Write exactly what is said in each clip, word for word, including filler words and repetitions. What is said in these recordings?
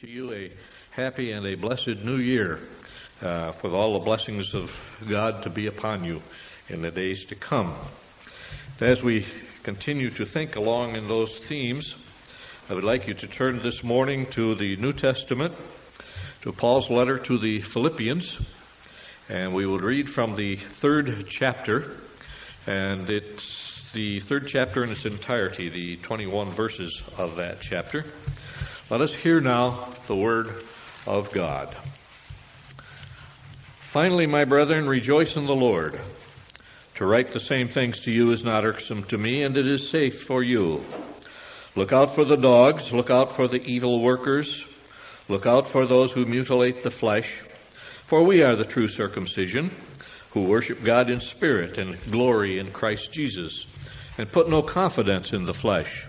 To you a happy and a blessed new year uh, with all the blessings of God to be upon you in the days to come. As we continue to think along in those themes, I would like you to turn this morning to the New Testament, to Paul's letter to the Philippians, and we will read from the third chapter, and it's the third chapter in its entirety, the twenty-one verses of that chapter. Let us hear now the word of God. Finally, my brethren, rejoice in the Lord. To write the same things to you is not irksome to me, and it is safe for you. Look out for the dogs, look out for the evil workers, look out for those who mutilate the flesh, for we are the true circumcision, who worship God in spirit and glory in Christ Jesus, and put no confidence in the flesh.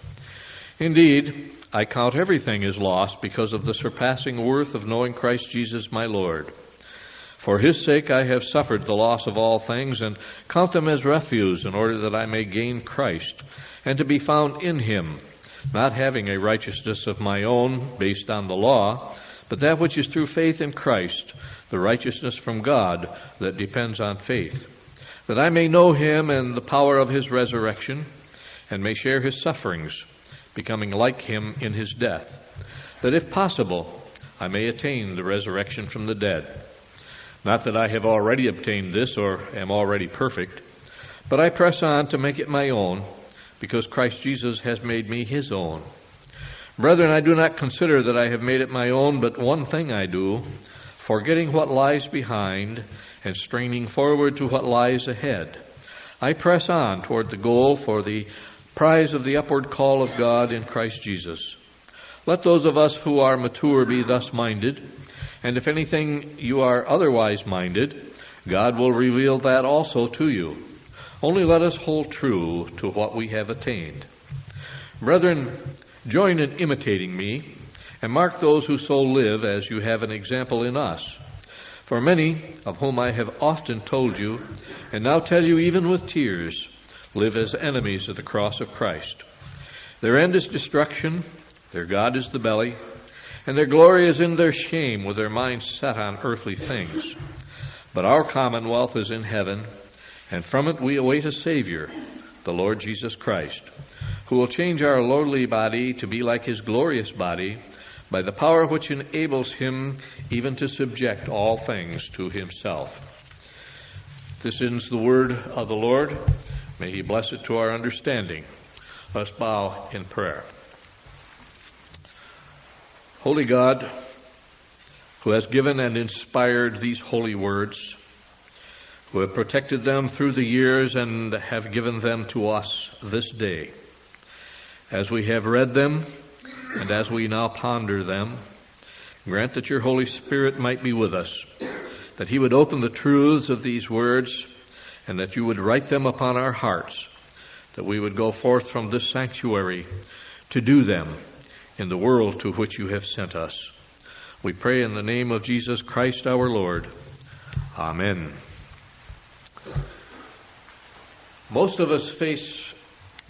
Indeed, I count everything as loss because of the surpassing worth of knowing Christ Jesus my Lord. For his sake I have suffered the loss of all things, and count them as refuse in order that I may gain Christ, and to be found in him, not having a righteousness of my own based on the law, but that which is through faith in Christ, the righteousness from God that depends on faith, that I may know him and the power of his resurrection, and may share his sufferings, becoming like him in his death, that if possible I may attain the resurrection from the dead. Not that I have already obtained this or am already perfect, but I press on to make it my own, because Christ Jesus has made me his own. Brethren, I do not consider that I have made it my own, but one thing I do, forgetting what lies behind and straining forward to what lies ahead. I press on toward the goal for the prize of the upward call of God in Christ Jesus. Let those of us who are mature be thus minded, and if anything you are otherwise minded, God will reveal that also to you. Only let us hold true to what we have attained. Brethren, join in imitating me, and mark those who so live as you have an example in us. For many, of whom I have often told you, and now tell you even with tears, live as enemies of the cross of Christ. Their end is destruction, their God is the belly, and their glory is in their shame, with their minds set on earthly things. But our commonwealth is in heaven, and from it we await a Savior, the Lord Jesus Christ, who will change our lowly body to be like his glorious body, by the power which enables him even to subject all things to himself. This ends the word of the Lord. May he bless it to our understanding. Let's bow in prayer. Holy God, who has given and inspired these holy words, who have protected them through the years and have given them to us this day, as we have read them and as we now ponder them, grant that your Holy Spirit might be with us, that he would open the truths of these words, and that you would write them upon our hearts, that we would go forth from this sanctuary to do them in the world to which you have sent us. We pray in the name of Jesus Christ our Lord. Amen. Most of us face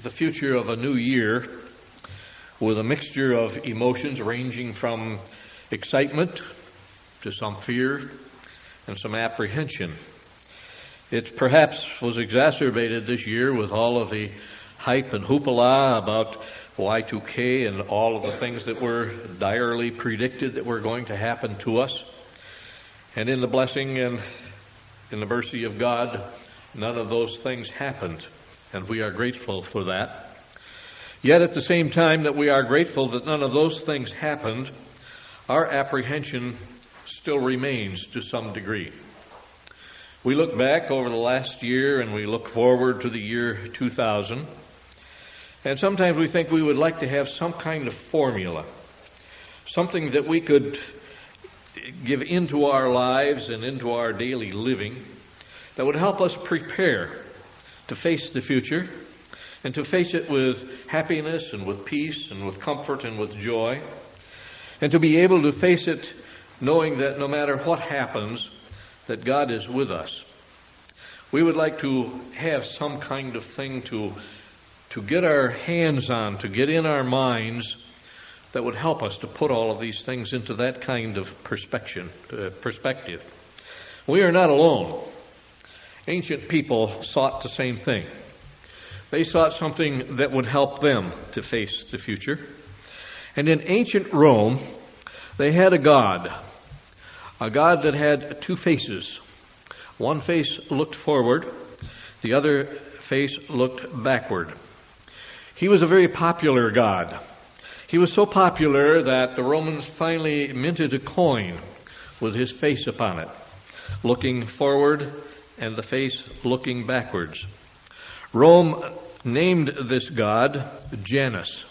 the future of a new year with a mixture of emotions ranging from excitement to some fear and some apprehension. It perhaps was exacerbated this year with all of the hype and hoopla about Y two K and all of the things that were direly predicted that were going to happen to us. And in the blessing and in the mercy of God, none of those things happened, and we are grateful for that. Yet at the same time that we are grateful that none of those things happened, our apprehension still remains to some degree. We look back over the last year and we look forward to the year two thousand, and sometimes we think we would like to have some kind of formula, something that we could give into our lives and into our daily living that would help us prepare to face the future and to face it with happiness and with peace and with comfort and with joy, and to be able to face it knowing that no matter what happens, that God is with us. We would like to have some kind of thing to, to get our hands on, to get in our minds, that would help us to put all of these things into that kind of perspective. We are not alone. Ancient people sought the same thing. They sought something that would help them to face the future. And in ancient Rome, they had a god, a god that had two faces. One face looked forward, the other face looked backward. He was a very popular god. He was so popular that the Romans finally minted a coin with his face upon it, looking forward and the face looking backwards. Rome named this god Janus,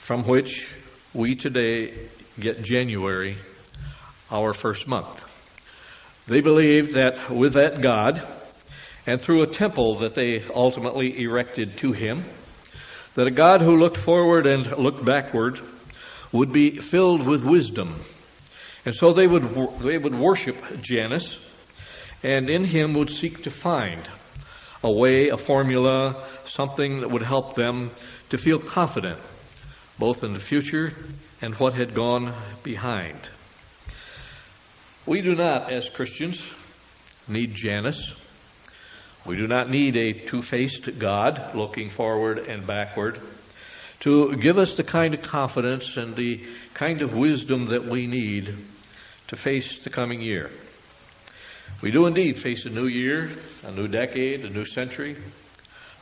from which we today get January, our first month. They believed that with that god, and through a temple that they ultimately erected to him, that a god who looked forward and looked backward would be filled with wisdom. And so they would they would worship Janus, and in him would seek to find a way, a formula, something that would help them to feel confident, both in the future and what had gone behind. We do not, as Christians, need Janus. We do not need a two-faced god looking forward and backward to give us the kind of confidence and the kind of wisdom that we need to face the coming year. We do indeed face a new year, a new decade, a new century,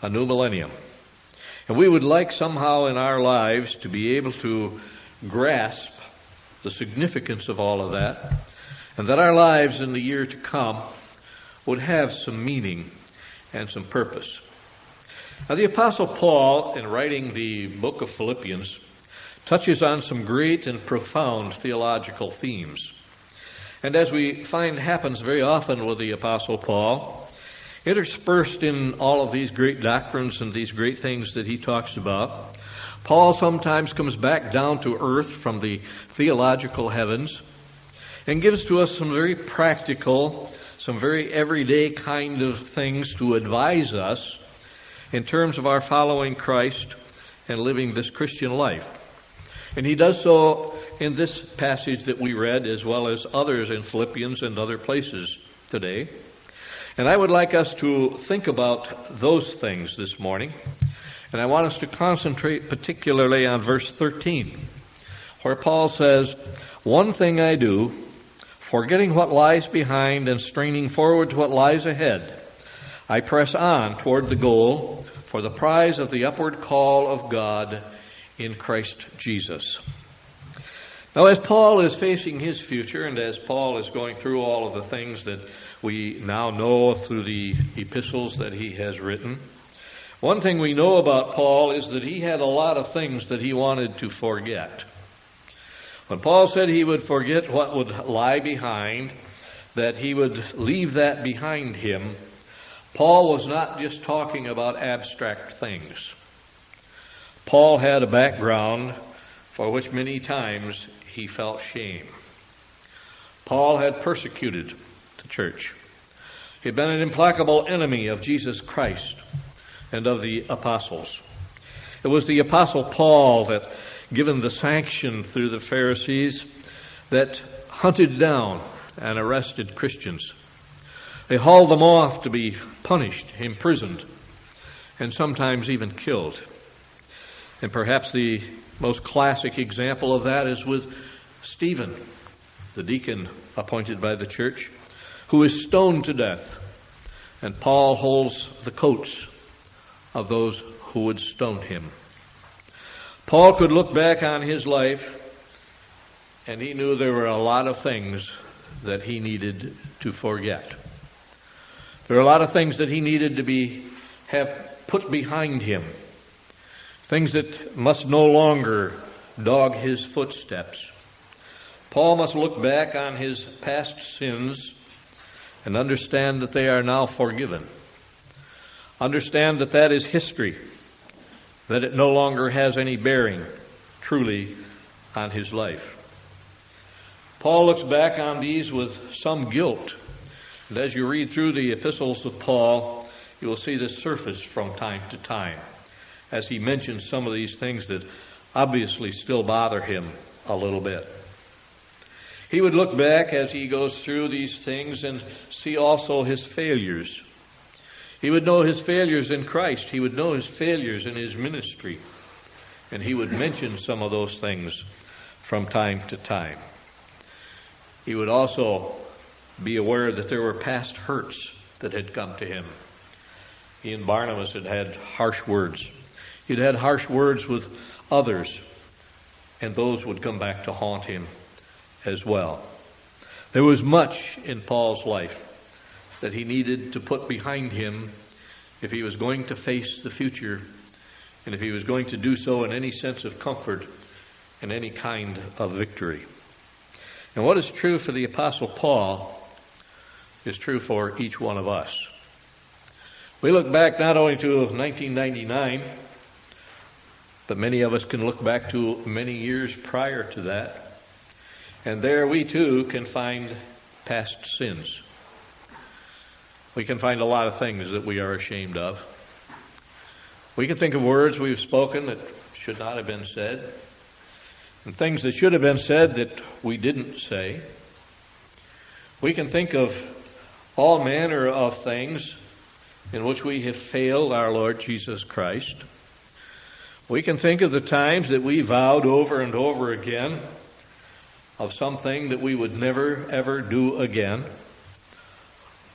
a new millennium. And we would like somehow in our lives to be able to grasp the significance of all of that, and that our lives in the year to come would have some meaning and some purpose. Now, the Apostle Paul, in writing the book of Philippians, touches on some great and profound theological themes. And as we find happens very often with the Apostle Paul, interspersed in all of these great doctrines and these great things that he talks about, Paul sometimes comes back down to earth from the theological heavens and gives to us some very practical, some very everyday kind of things to advise us in terms of our following Christ and living this Christian life. And he does so in this passage that we read, as well as others in Philippians and other places today. And I would like us to think about those things this morning. And I want us to concentrate particularly on verse thirteen, where Paul says, "One thing I do, forgetting what lies behind and straining forward to what lies ahead, I press on toward the goal for the prize of the upward call of God in Christ Jesus." Now, as Paul is facing his future, and as Paul is going through all of the things that we now know through the epistles that he has written, one thing we know about Paul is that he had a lot of things that he wanted to forget. When Paul said he would forget what would lie behind, that he would leave that behind him, Paul was not just talking about abstract things. Paul had a background for which many times he felt shame. Paul had persecuted the church. He had been an implacable enemy of Jesus Christ and of the apostles. It was the Apostle Paul that, given the sanction through the Pharisees, that hunted down and arrested Christians. They hauled them off to be punished, imprisoned, and sometimes even killed. And perhaps the most classic example of that is with Stephen, the deacon appointed by the church, who is stoned to death, and Paul holds the coats of those who would stone him. Paul could look back on his life, and he knew there were a lot of things that he needed to forget. There were a lot of things that he needed to be have put behind him, things that must no longer dog his footsteps. Paul must look back on his past sins and understand that they are now forgiven. Understand that that is history, that it no longer has any bearing, truly, on his life. Paul looks back on these with some guilt. And as you read through the epistles of Paul, you will see this surface from time to time, as he mentions some of these things that obviously still bother him a little bit. He would look back as he goes through these things and see also his failures. He would know his failures in Christ. He would know his failures in his ministry. And he would mention some of those things from time to time. He would also be aware that there were past hurts that had come to him. He and Barnabas had had harsh words. He'd had harsh words with others, and those would come back to haunt him as well. There was much in Paul's life that he needed to put behind him if he was going to face the future, and if he was going to do so in any sense of comfort and any kind of victory. And what is true for the Apostle Paul is true for each one of us. We look back not only to nineteen ninety-nine, but many of us can look back to many years prior to that. And there we too can find past sins. We can find a lot of things that we are ashamed of. We can think of words we've spoken that should not have been said, and things that should have been said that we didn't say. We can think of all manner of things in which we have failed our Lord Jesus Christ. We can think of the times that we vowed over and over again of something that we would never, ever do again,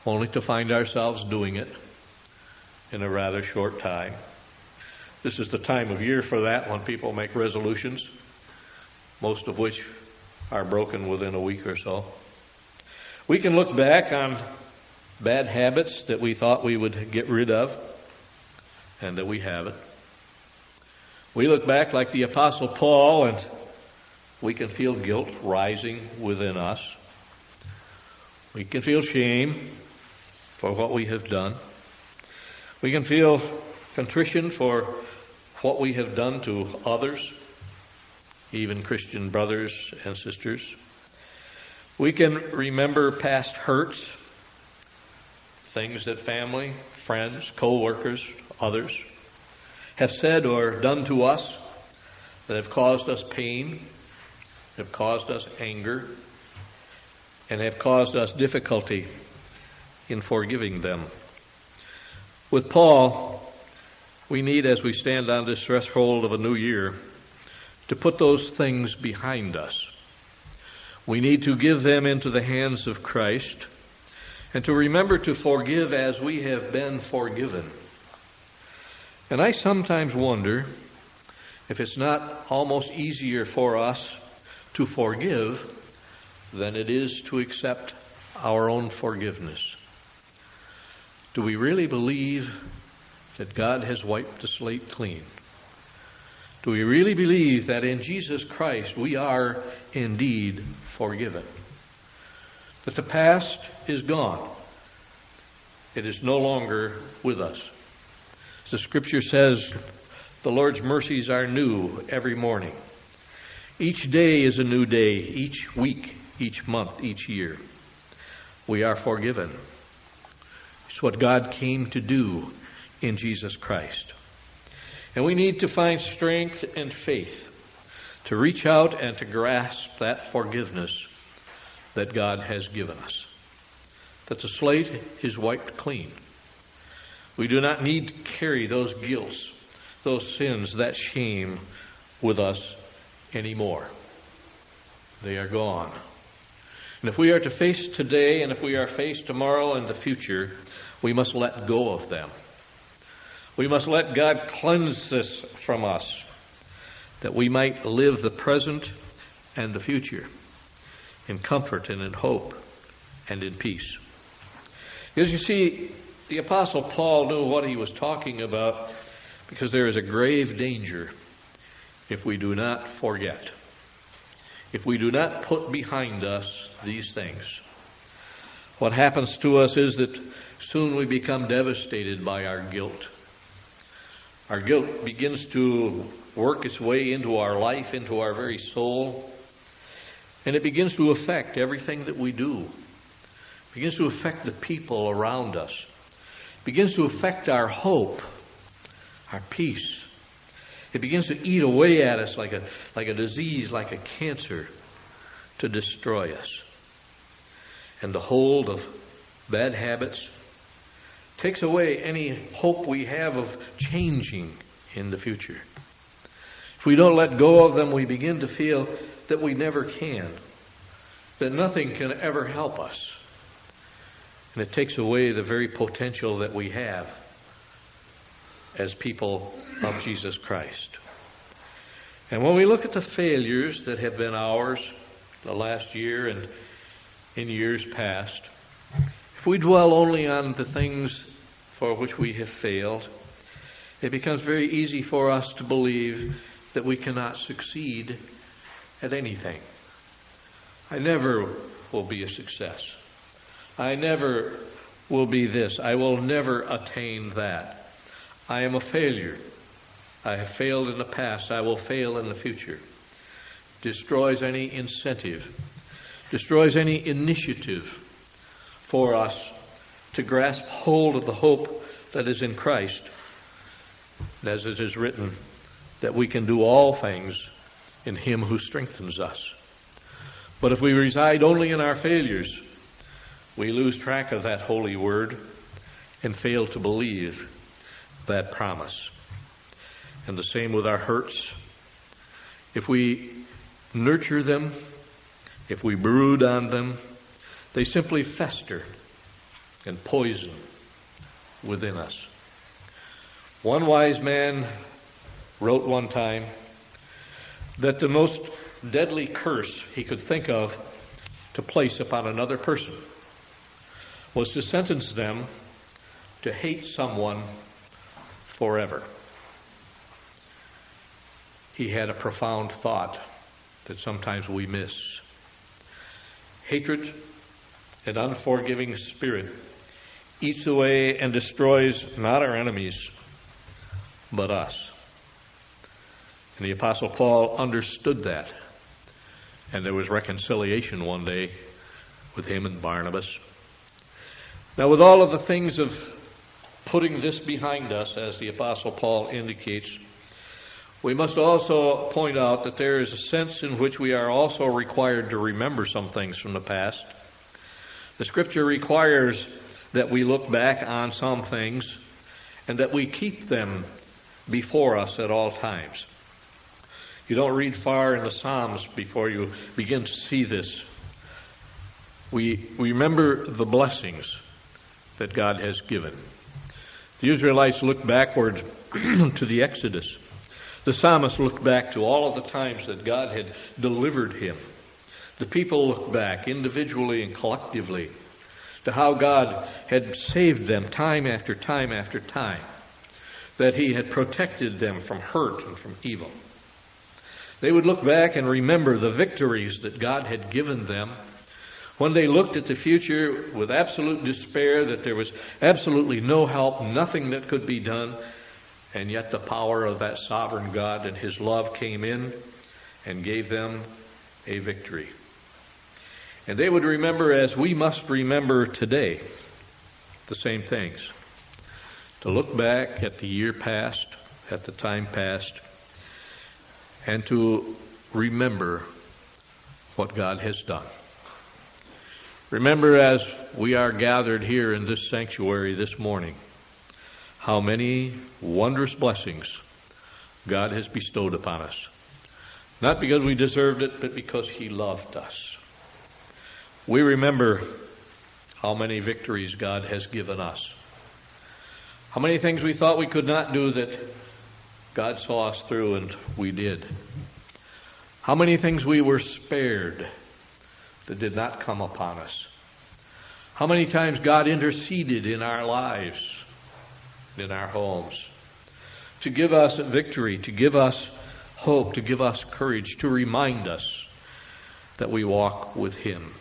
only to find ourselves doing it in a rather short time. This is the time of year for that, when people make resolutions, most of which are broken within a week or so. We can look back on bad habits that we thought we would get rid of, and that we haven't. We look back like the Apostle Paul, and we can feel guilt rising within us. We can feel shame for what we have done. We can feel contrition for what we have done to others, even Christian brothers and sisters. We can remember past hurts, things that family, friends, co-workers, others have said or done to us that have caused us pain, have caused us anger, and have caused us difficulty in forgiving them. With Paul, we need, as we stand on this threshold of a new year, to put those things behind us. We need to give them into the hands of Christ, and to remember to forgive as we have been forgiven. And I sometimes wonder if it's not almost easier for us to forgive than it is to accept our own forgiveness. Do we really believe that God has wiped the slate clean? Do we really believe that in Jesus Christ we are indeed forgiven? That the past is gone. It is no longer with us. As the Scripture says, the Lord's mercies are new every morning. Each day is a new day, each week, each month, each year. We are forgiven. It's what God came to do in Jesus Christ. And we need to find strength and faith to reach out and to grasp that forgiveness that God has given us, that the slate is wiped clean. We do not need to carry those guilts, those sins, that shame with us anymore. They are gone. And if we are to face today, and if we are faced tomorrow and the future, we must let go of them. We must let God cleanse this from us, that we might live the present and the future in comfort and in hope and in peace. As you see, the Apostle Paul knew what he was talking about, because there is a grave danger if we do not forget. if we do not put behind us these things. What happens to us is that soon we become devastated by our guilt. Our guilt begins to work its way into our life, into our very soul, and it begins to affect everything that we do. It begins to affect the people around us. It begins to affect our hope, our peace. It begins to eat away at us like a, like a disease, like a cancer, to destroy us. And the hold of bad habits takes away any hope we have of changing in the future. If we don't let go of them, we begin to feel that we never can, that nothing can ever help us. And it takes away the very potential that we have as people of Jesus Christ. And when we look at the failures that have been ours the last year and in years past, if we dwell only on the things for which we have failed, it becomes very easy for us to believe that we cannot succeed at anything. I never will be a success. I never will be this. I will never attain that. I am a failure. I have failed in the past. I will fail in the future. Destroys any incentive. Destroys any initiative for us to grasp hold of the hope that is in Christ. As it is written, that we can do all things in Him who strengthens us. But if we reside only in our failures, we lose track of that holy word and fail to believe that promise. And the same with our hurts. If we nurture them, if we brood on them, they simply fester and poison within us. One wise man wrote one time that the most deadly curse he could think of to place upon another person was to sentence them to hate someone forever. He had a profound thought that sometimes we miss. Hatred, an unforgiving spirit, eats away and destroys not our enemies, but us. And the Apostle Paul understood that. And there was reconciliation one day with him and Barnabas. Now, with all of the things of putting this behind us, as the Apostle Paul indicates, we must also point out that there is a sense in which we are also required to remember some things from the past. The Scripture requires that we look back on some things and that we keep them before us at all times. You don't read far in the Psalms before you begin to see this. We remember the blessings that God has given. The Israelites looked backward to the Exodus. The psalmist looked back to all of the times that God had delivered him. The people looked back individually and collectively to how God had saved them time after time after time, that He had protected them from hurt and from evil. They would look back and remember the victories that God had given them when they looked at the future with absolute despair, that there was absolutely no help, nothing that could be done, and yet the power of that sovereign God and His love came in and gave them a victory. And they would remember, as we must remember today, the same things. To look back at the year past, at the time past, and to remember what God has done. Remember, as we are gathered here in this sanctuary this morning, how many wondrous blessings God has bestowed upon us. Not because we deserved it, but because He loved us. We remember how many victories God has given us. How many things we thought we could not do that God saw us through and we did. How many things we were spared that did not come upon us. How many times God interceded in our lives, in our homes, to give us victory, to give us hope, to give us courage, to remind us that we walk with him.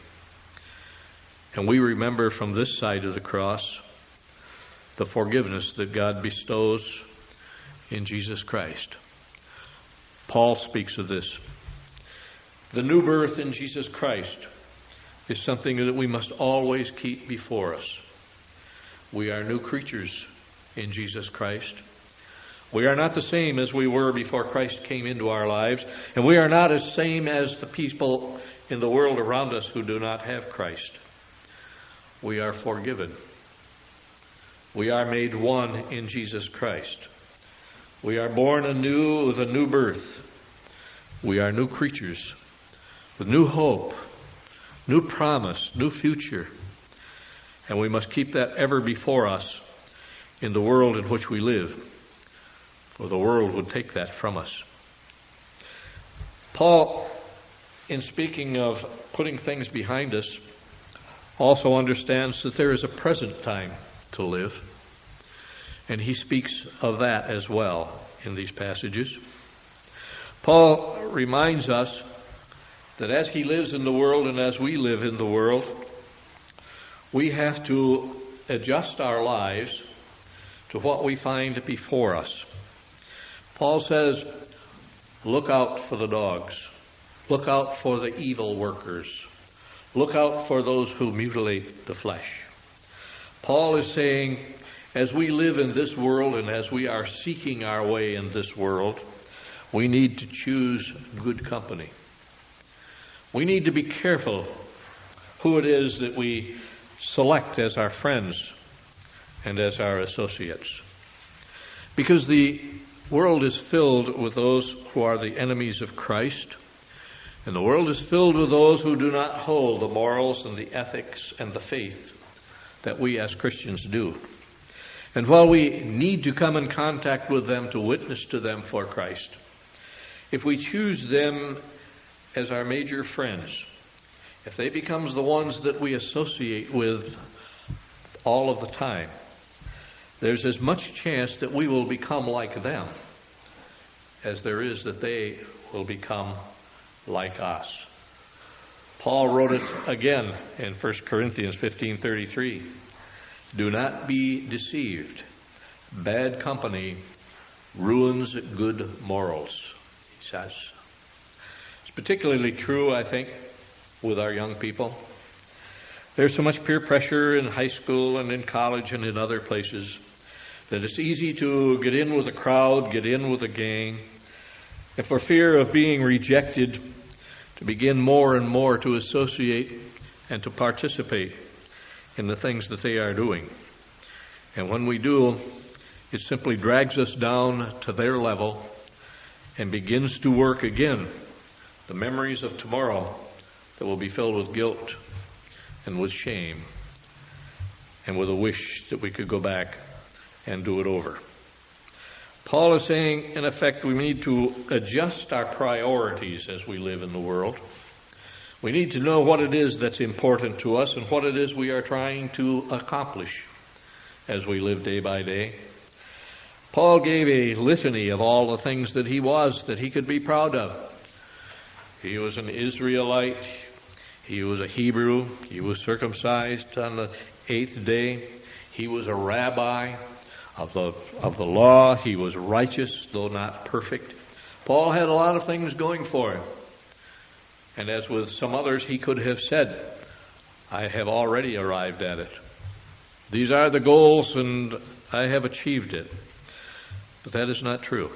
And we remember from this side of the cross the forgiveness that God bestows in Jesus Christ. Paul speaks of this. The new birth in Jesus Christ is something that we must always keep before us. We are new creatures in Jesus Christ. We are not the same as we were before Christ came into our lives, and we are not as same as the people in the world around us who do not have Christ. We are forgiven. We are made one in Jesus Christ. We are born anew with a new birth. We are new creatures with new hope, new promise, new future. And we must keep that ever before us in the world in which we live, for the world would take that from us. Paul, in speaking of putting things behind us, also understands that there is a present time to live. And he speaks of that as well in these passages. Paul reminds us that as he lives in the world and as we live in the world, we have to adjust our lives to what we find before us. Paul says, look out for the dogs. Look out for the evil workers. Look out for those who mutilate the flesh. Paul is saying, as we live in this world and as we are seeking our way in this world, we need to choose good company. We need to be careful who it is that we select as our friends and as our associates, because the world is filled with those who are the enemies of Christ, and the world is filled with those who do not hold the morals and the ethics and the faith that we as Christians do. And while we need to come in contact with them to witness to them for Christ, if we choose them as our major friends, if they become the ones that we associate with all of the time, there's as much chance that we will become like them as there is that they will become like us. Paul wrote it again in First Corinthians fifteen thirty-three. Do not be deceived. Bad company ruins good morals, he says. It's particularly true, I think, with our young people. There's so much peer pressure in high school and in college and in other places that it's easy to get in with a crowd, get in with a gang, and for fear of being rejected, to begin more and more to associate and to participate in the things that they are doing. And when we do, it simply drags us down to their level and begins to work again the memories of tomorrow that will be filled with guilt and with shame and with a wish that we could go back and do it over. Paul is saying, in effect, we need to adjust our priorities as we live in the world. We need to know what it is that's important to us and what it is we are trying to accomplish as we live day by day. Paul gave a litany of all the things that he was, that he could be proud of. He was an Israelite. He was a Hebrew. He was circumcised on the eighth day. He was a rabbi of the, of the law. He was righteous, though not perfect. Paul had a lot of things going for him. And as with some others, he could have said, I have already arrived at it. These are the goals and I have achieved it. But that is not true.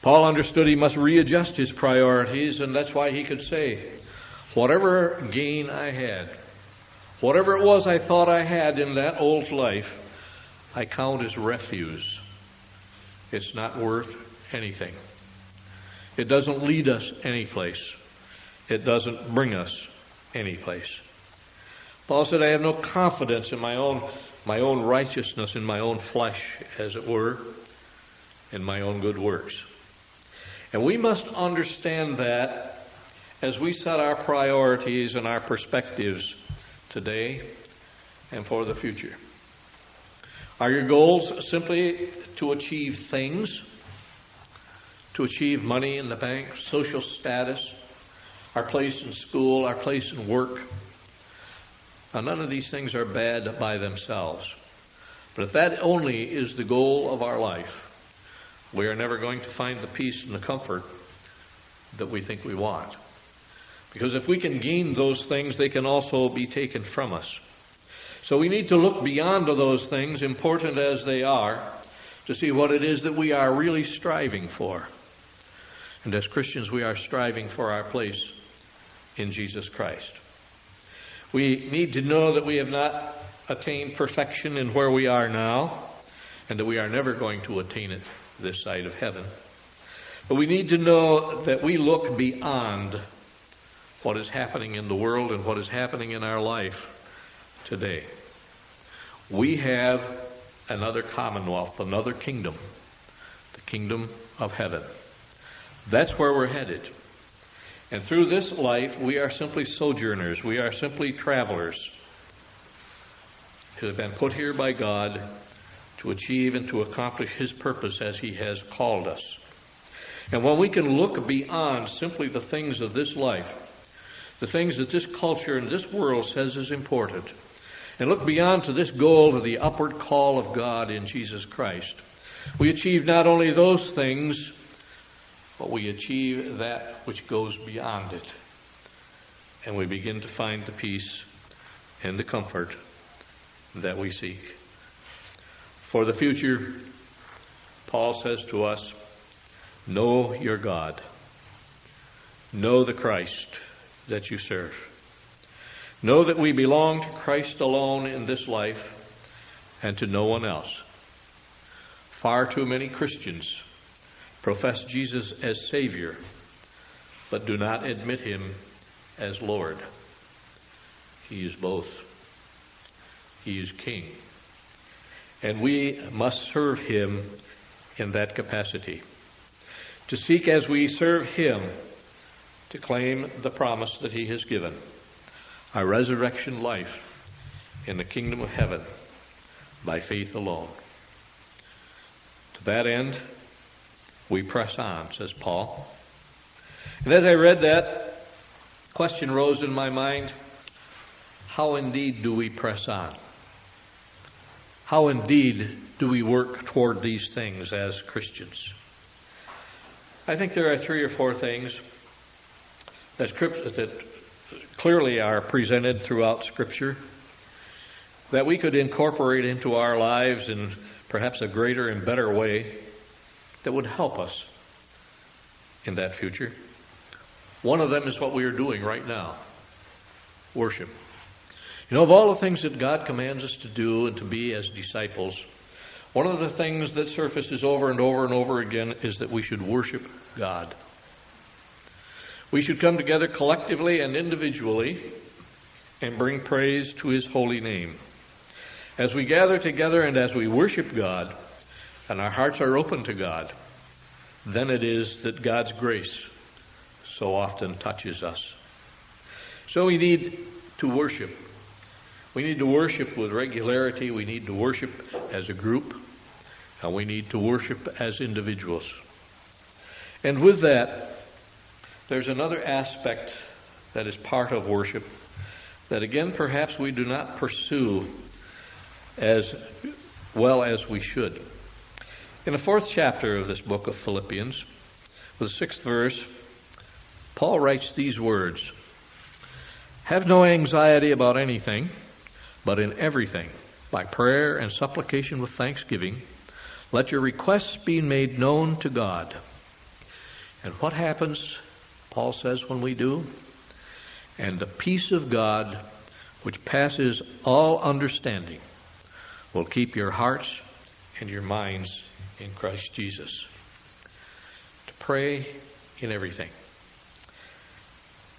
Paul understood he must readjust his priorities, and that's why he could say, whatever gain I had, whatever it was I thought I had in that old life, I count as refuse. It's not worth anything. It doesn't lead us any place. It doesn't bring us any place. Paul said, I have no confidence in my own, my own righteousness, in my own flesh, as it were, in my own good works. And we must understand that as we set our priorities and our perspectives today and for the future. Are your goals simply to achieve things, to achieve money in the bank, social status, our place in school, our place in work. Now, none of these things are bad by themselves. But if that only is the goal of our life, we are never going to find the peace and the comfort that we think we want. Because if we can gain those things, they can also be taken from us. So we need to look beyond those things, important as they are, to see what it is that we are really striving for. And as Christians, we are striving for our place in Jesus Christ. We need to know that we have not attained perfection in where we are now, and that we are never going to attain it this side of heaven. But we need to know that we look beyond what is happening in the world and what is happening in our life today. We have another commonwealth, another kingdom, the kingdom of heaven. That's where we're headed. And through this life, we are simply sojourners. We are simply travelers who have been put here by God to achieve and to accomplish His purpose as He has called us. And when we can look beyond simply the things of this life, the things that this culture and this world says is important, and look beyond to this goal, to the upward call of God in Jesus Christ, we achieve not only those things, but we achieve that which goes beyond it. And we begin to find the peace and the comfort that we seek. For the future, Paul says to us, know your God. Know the Christ that you serve. Know that we belong to Christ alone in this life and to no one else. Far too many Christians profess Jesus as Savior, but do not admit Him as Lord. He is both. He is King. And we must serve Him in that capacity. To seek as we serve Him to claim the promise that He has given, our resurrection life in the kingdom of heaven by faith alone. To that end, we press on, says Paul. And as I read that, a question rose in my mind, how indeed do we press on? How indeed do we work toward these things as Christians? I think there are three or four things that, that clearly are presented throughout Scripture that we could incorporate into our lives in perhaps a greater and better way that would help us in that future. One of them is what we are doing right now, worship. You know, of all the things that God commands us to do and to be as disciples, one of the things that surfaces over and over and over again is that we should worship God. We should come together collectively and individually and bring praise to His holy name. As we gather together and as we worship God, and our hearts are open to God, then it is that God's grace so often touches us. So we need to worship. We need to worship with regularity. We need to worship as a group. And we need to worship as individuals. And with that, there's another aspect that is part of worship that, again, perhaps we do not pursue as well as we should. In the fourth chapter of this book of Philippians, with the sixth verse, Paul writes these words, have no anxiety about anything, but in everything, by prayer and supplication with thanksgiving, let your requests be made known to God. And what happens, Paul says, when we do? And the peace of God, which passes all understanding, will keep your hearts and your minds in Christ Jesus. To pray in everything.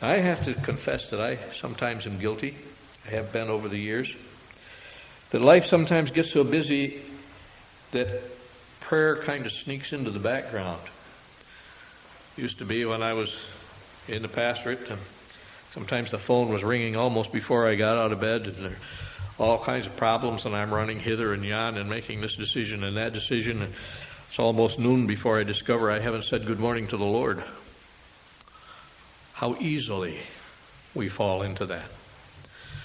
I have to confess that I sometimes am guilty. I have been over the years. That life sometimes gets so busy that prayer kind of sneaks into the background. It used to be when I was in the pastorate, and sometimes the phone was ringing almost before I got out of bed, and there all kinds of problems, and I'm running hither and yon and making this decision and that decision. And it's almost noon before I discover I haven't said good morning to the Lord. how easily we fall into that.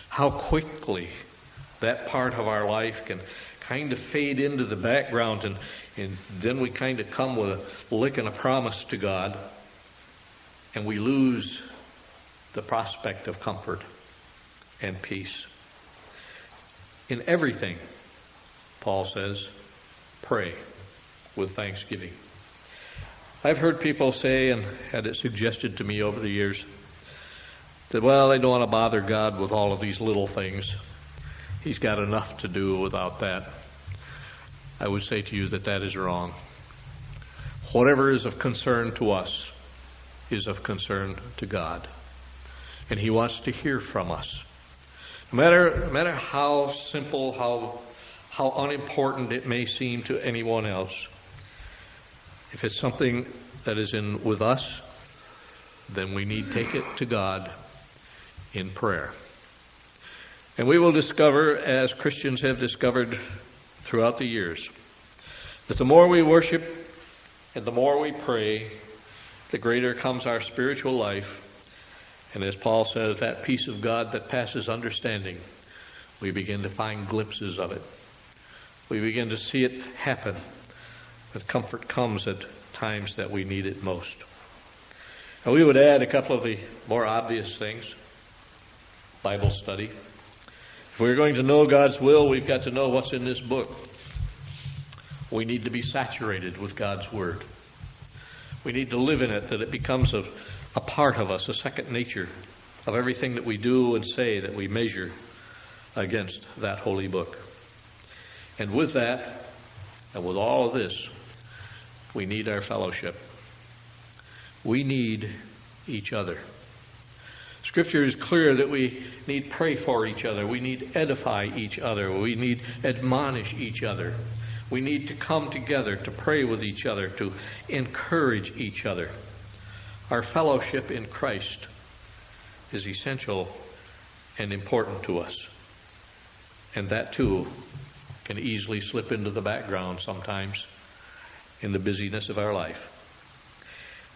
How quickly that part of our life can kind of fade into the background, and, and then we kind of come with a lick and a promise to God, and we lose the prospect of comfort and peace. In everything, Paul says, pray with thanksgiving. I've heard people say, and had it suggested to me over the years, that, well, I don't want to bother God with all of these little things. He's got enough to do without that. I would say to you that that is wrong. Whatever is of concern to us is of concern to God. And He wants to hear from us. No matter, no matter how simple, how, how unimportant it may seem to anyone else, if it's something that is in with us, then we need take it to God in prayer. And we will discover, as Christians have discovered throughout the years, that the more we worship and the more we pray, the greater comes our spiritual life. And as Paul says, that peace of God that passes understanding, we begin to find glimpses of it. We begin to see it happen. But comfort comes at times that we need it most. And we would add a couple of the more obvious things. Bible study. If we're going to know God's will, we've got to know what's in this book. We need to be saturated with God's Word. We need to live in it, that it becomes a, a part of us, a second nature of everything that we do and say, that we measure against that holy book. And with that, and with all of this, we need our fellowship. We need each other. Scripture is clear that we need pray for each other. We need edify each other. We need admonish each other. We need to come together to pray with each other, to encourage each other. Our fellowship in Christ is essential and important to us. And that too can easily slip into the background sometimes in the busyness of our life.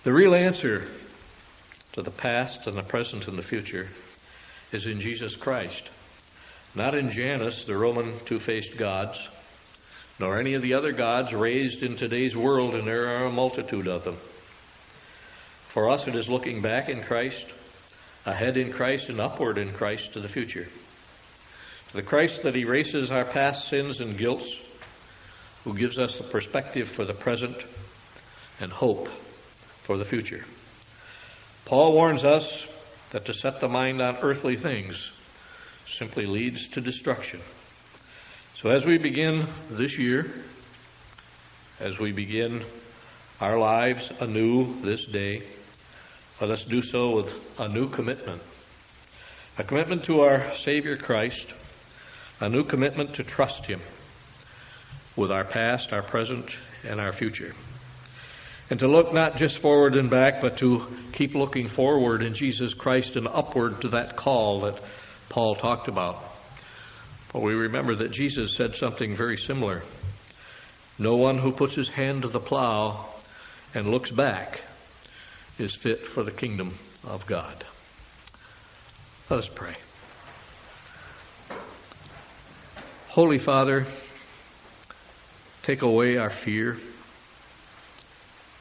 The real answer to the past and the present and the future is in Jesus Christ, not in Janus, the Roman two-faced gods, nor any of the other gods raised in today's world, and there are a multitude of them. For us, it is looking back in Christ, ahead in Christ, and upward in Christ to the future. To the Christ that erases our past sins and guilts, who gives us the perspective for the present and hope for the future. Paul warns us that to set the mind on earthly things simply leads to destruction. So as we begin this year, as we begin our lives anew this day, let us do so with a new commitment. A commitment to our Savior Christ, a new commitment to trust Him with our past, our present, and our future. And to look not just forward and back, but to keep looking forward in Jesus Christ and upward to that call that Paul talked about. But we remember that Jesus said something very similar. No one who puts his hand to the plow and looks back is fit for the kingdom of God. Let us pray. Holy Father, take away our fear.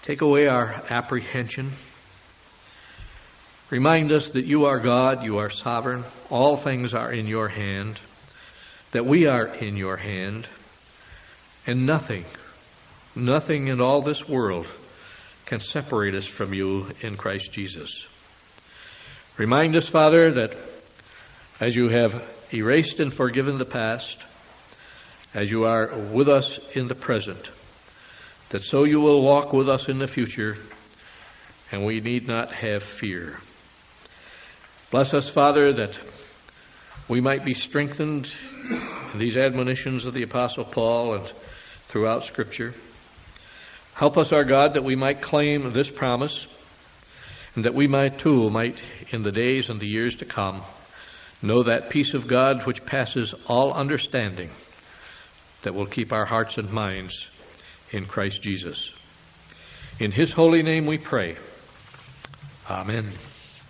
Take away our apprehension. Remind us that You are God, You are sovereign. All things are in Your hand, that we are in Your hand, and nothing, nothing in all this world can separate us from You in Christ Jesus. Remind us, Father, that as You have erased and forgiven the past, as You are with us in the present, that so You will walk with us in the future, and we need not have fear. Bless us, Father, that we might be strengthened in these admonitions of the Apostle Paul and throughout Scripture. Help us, our God, that we might claim this promise, and that we might too might, in the days and the years to come, know that peace of God which passes all understanding, that will keep our hearts and minds in Christ Jesus. In His holy name we pray. Amen.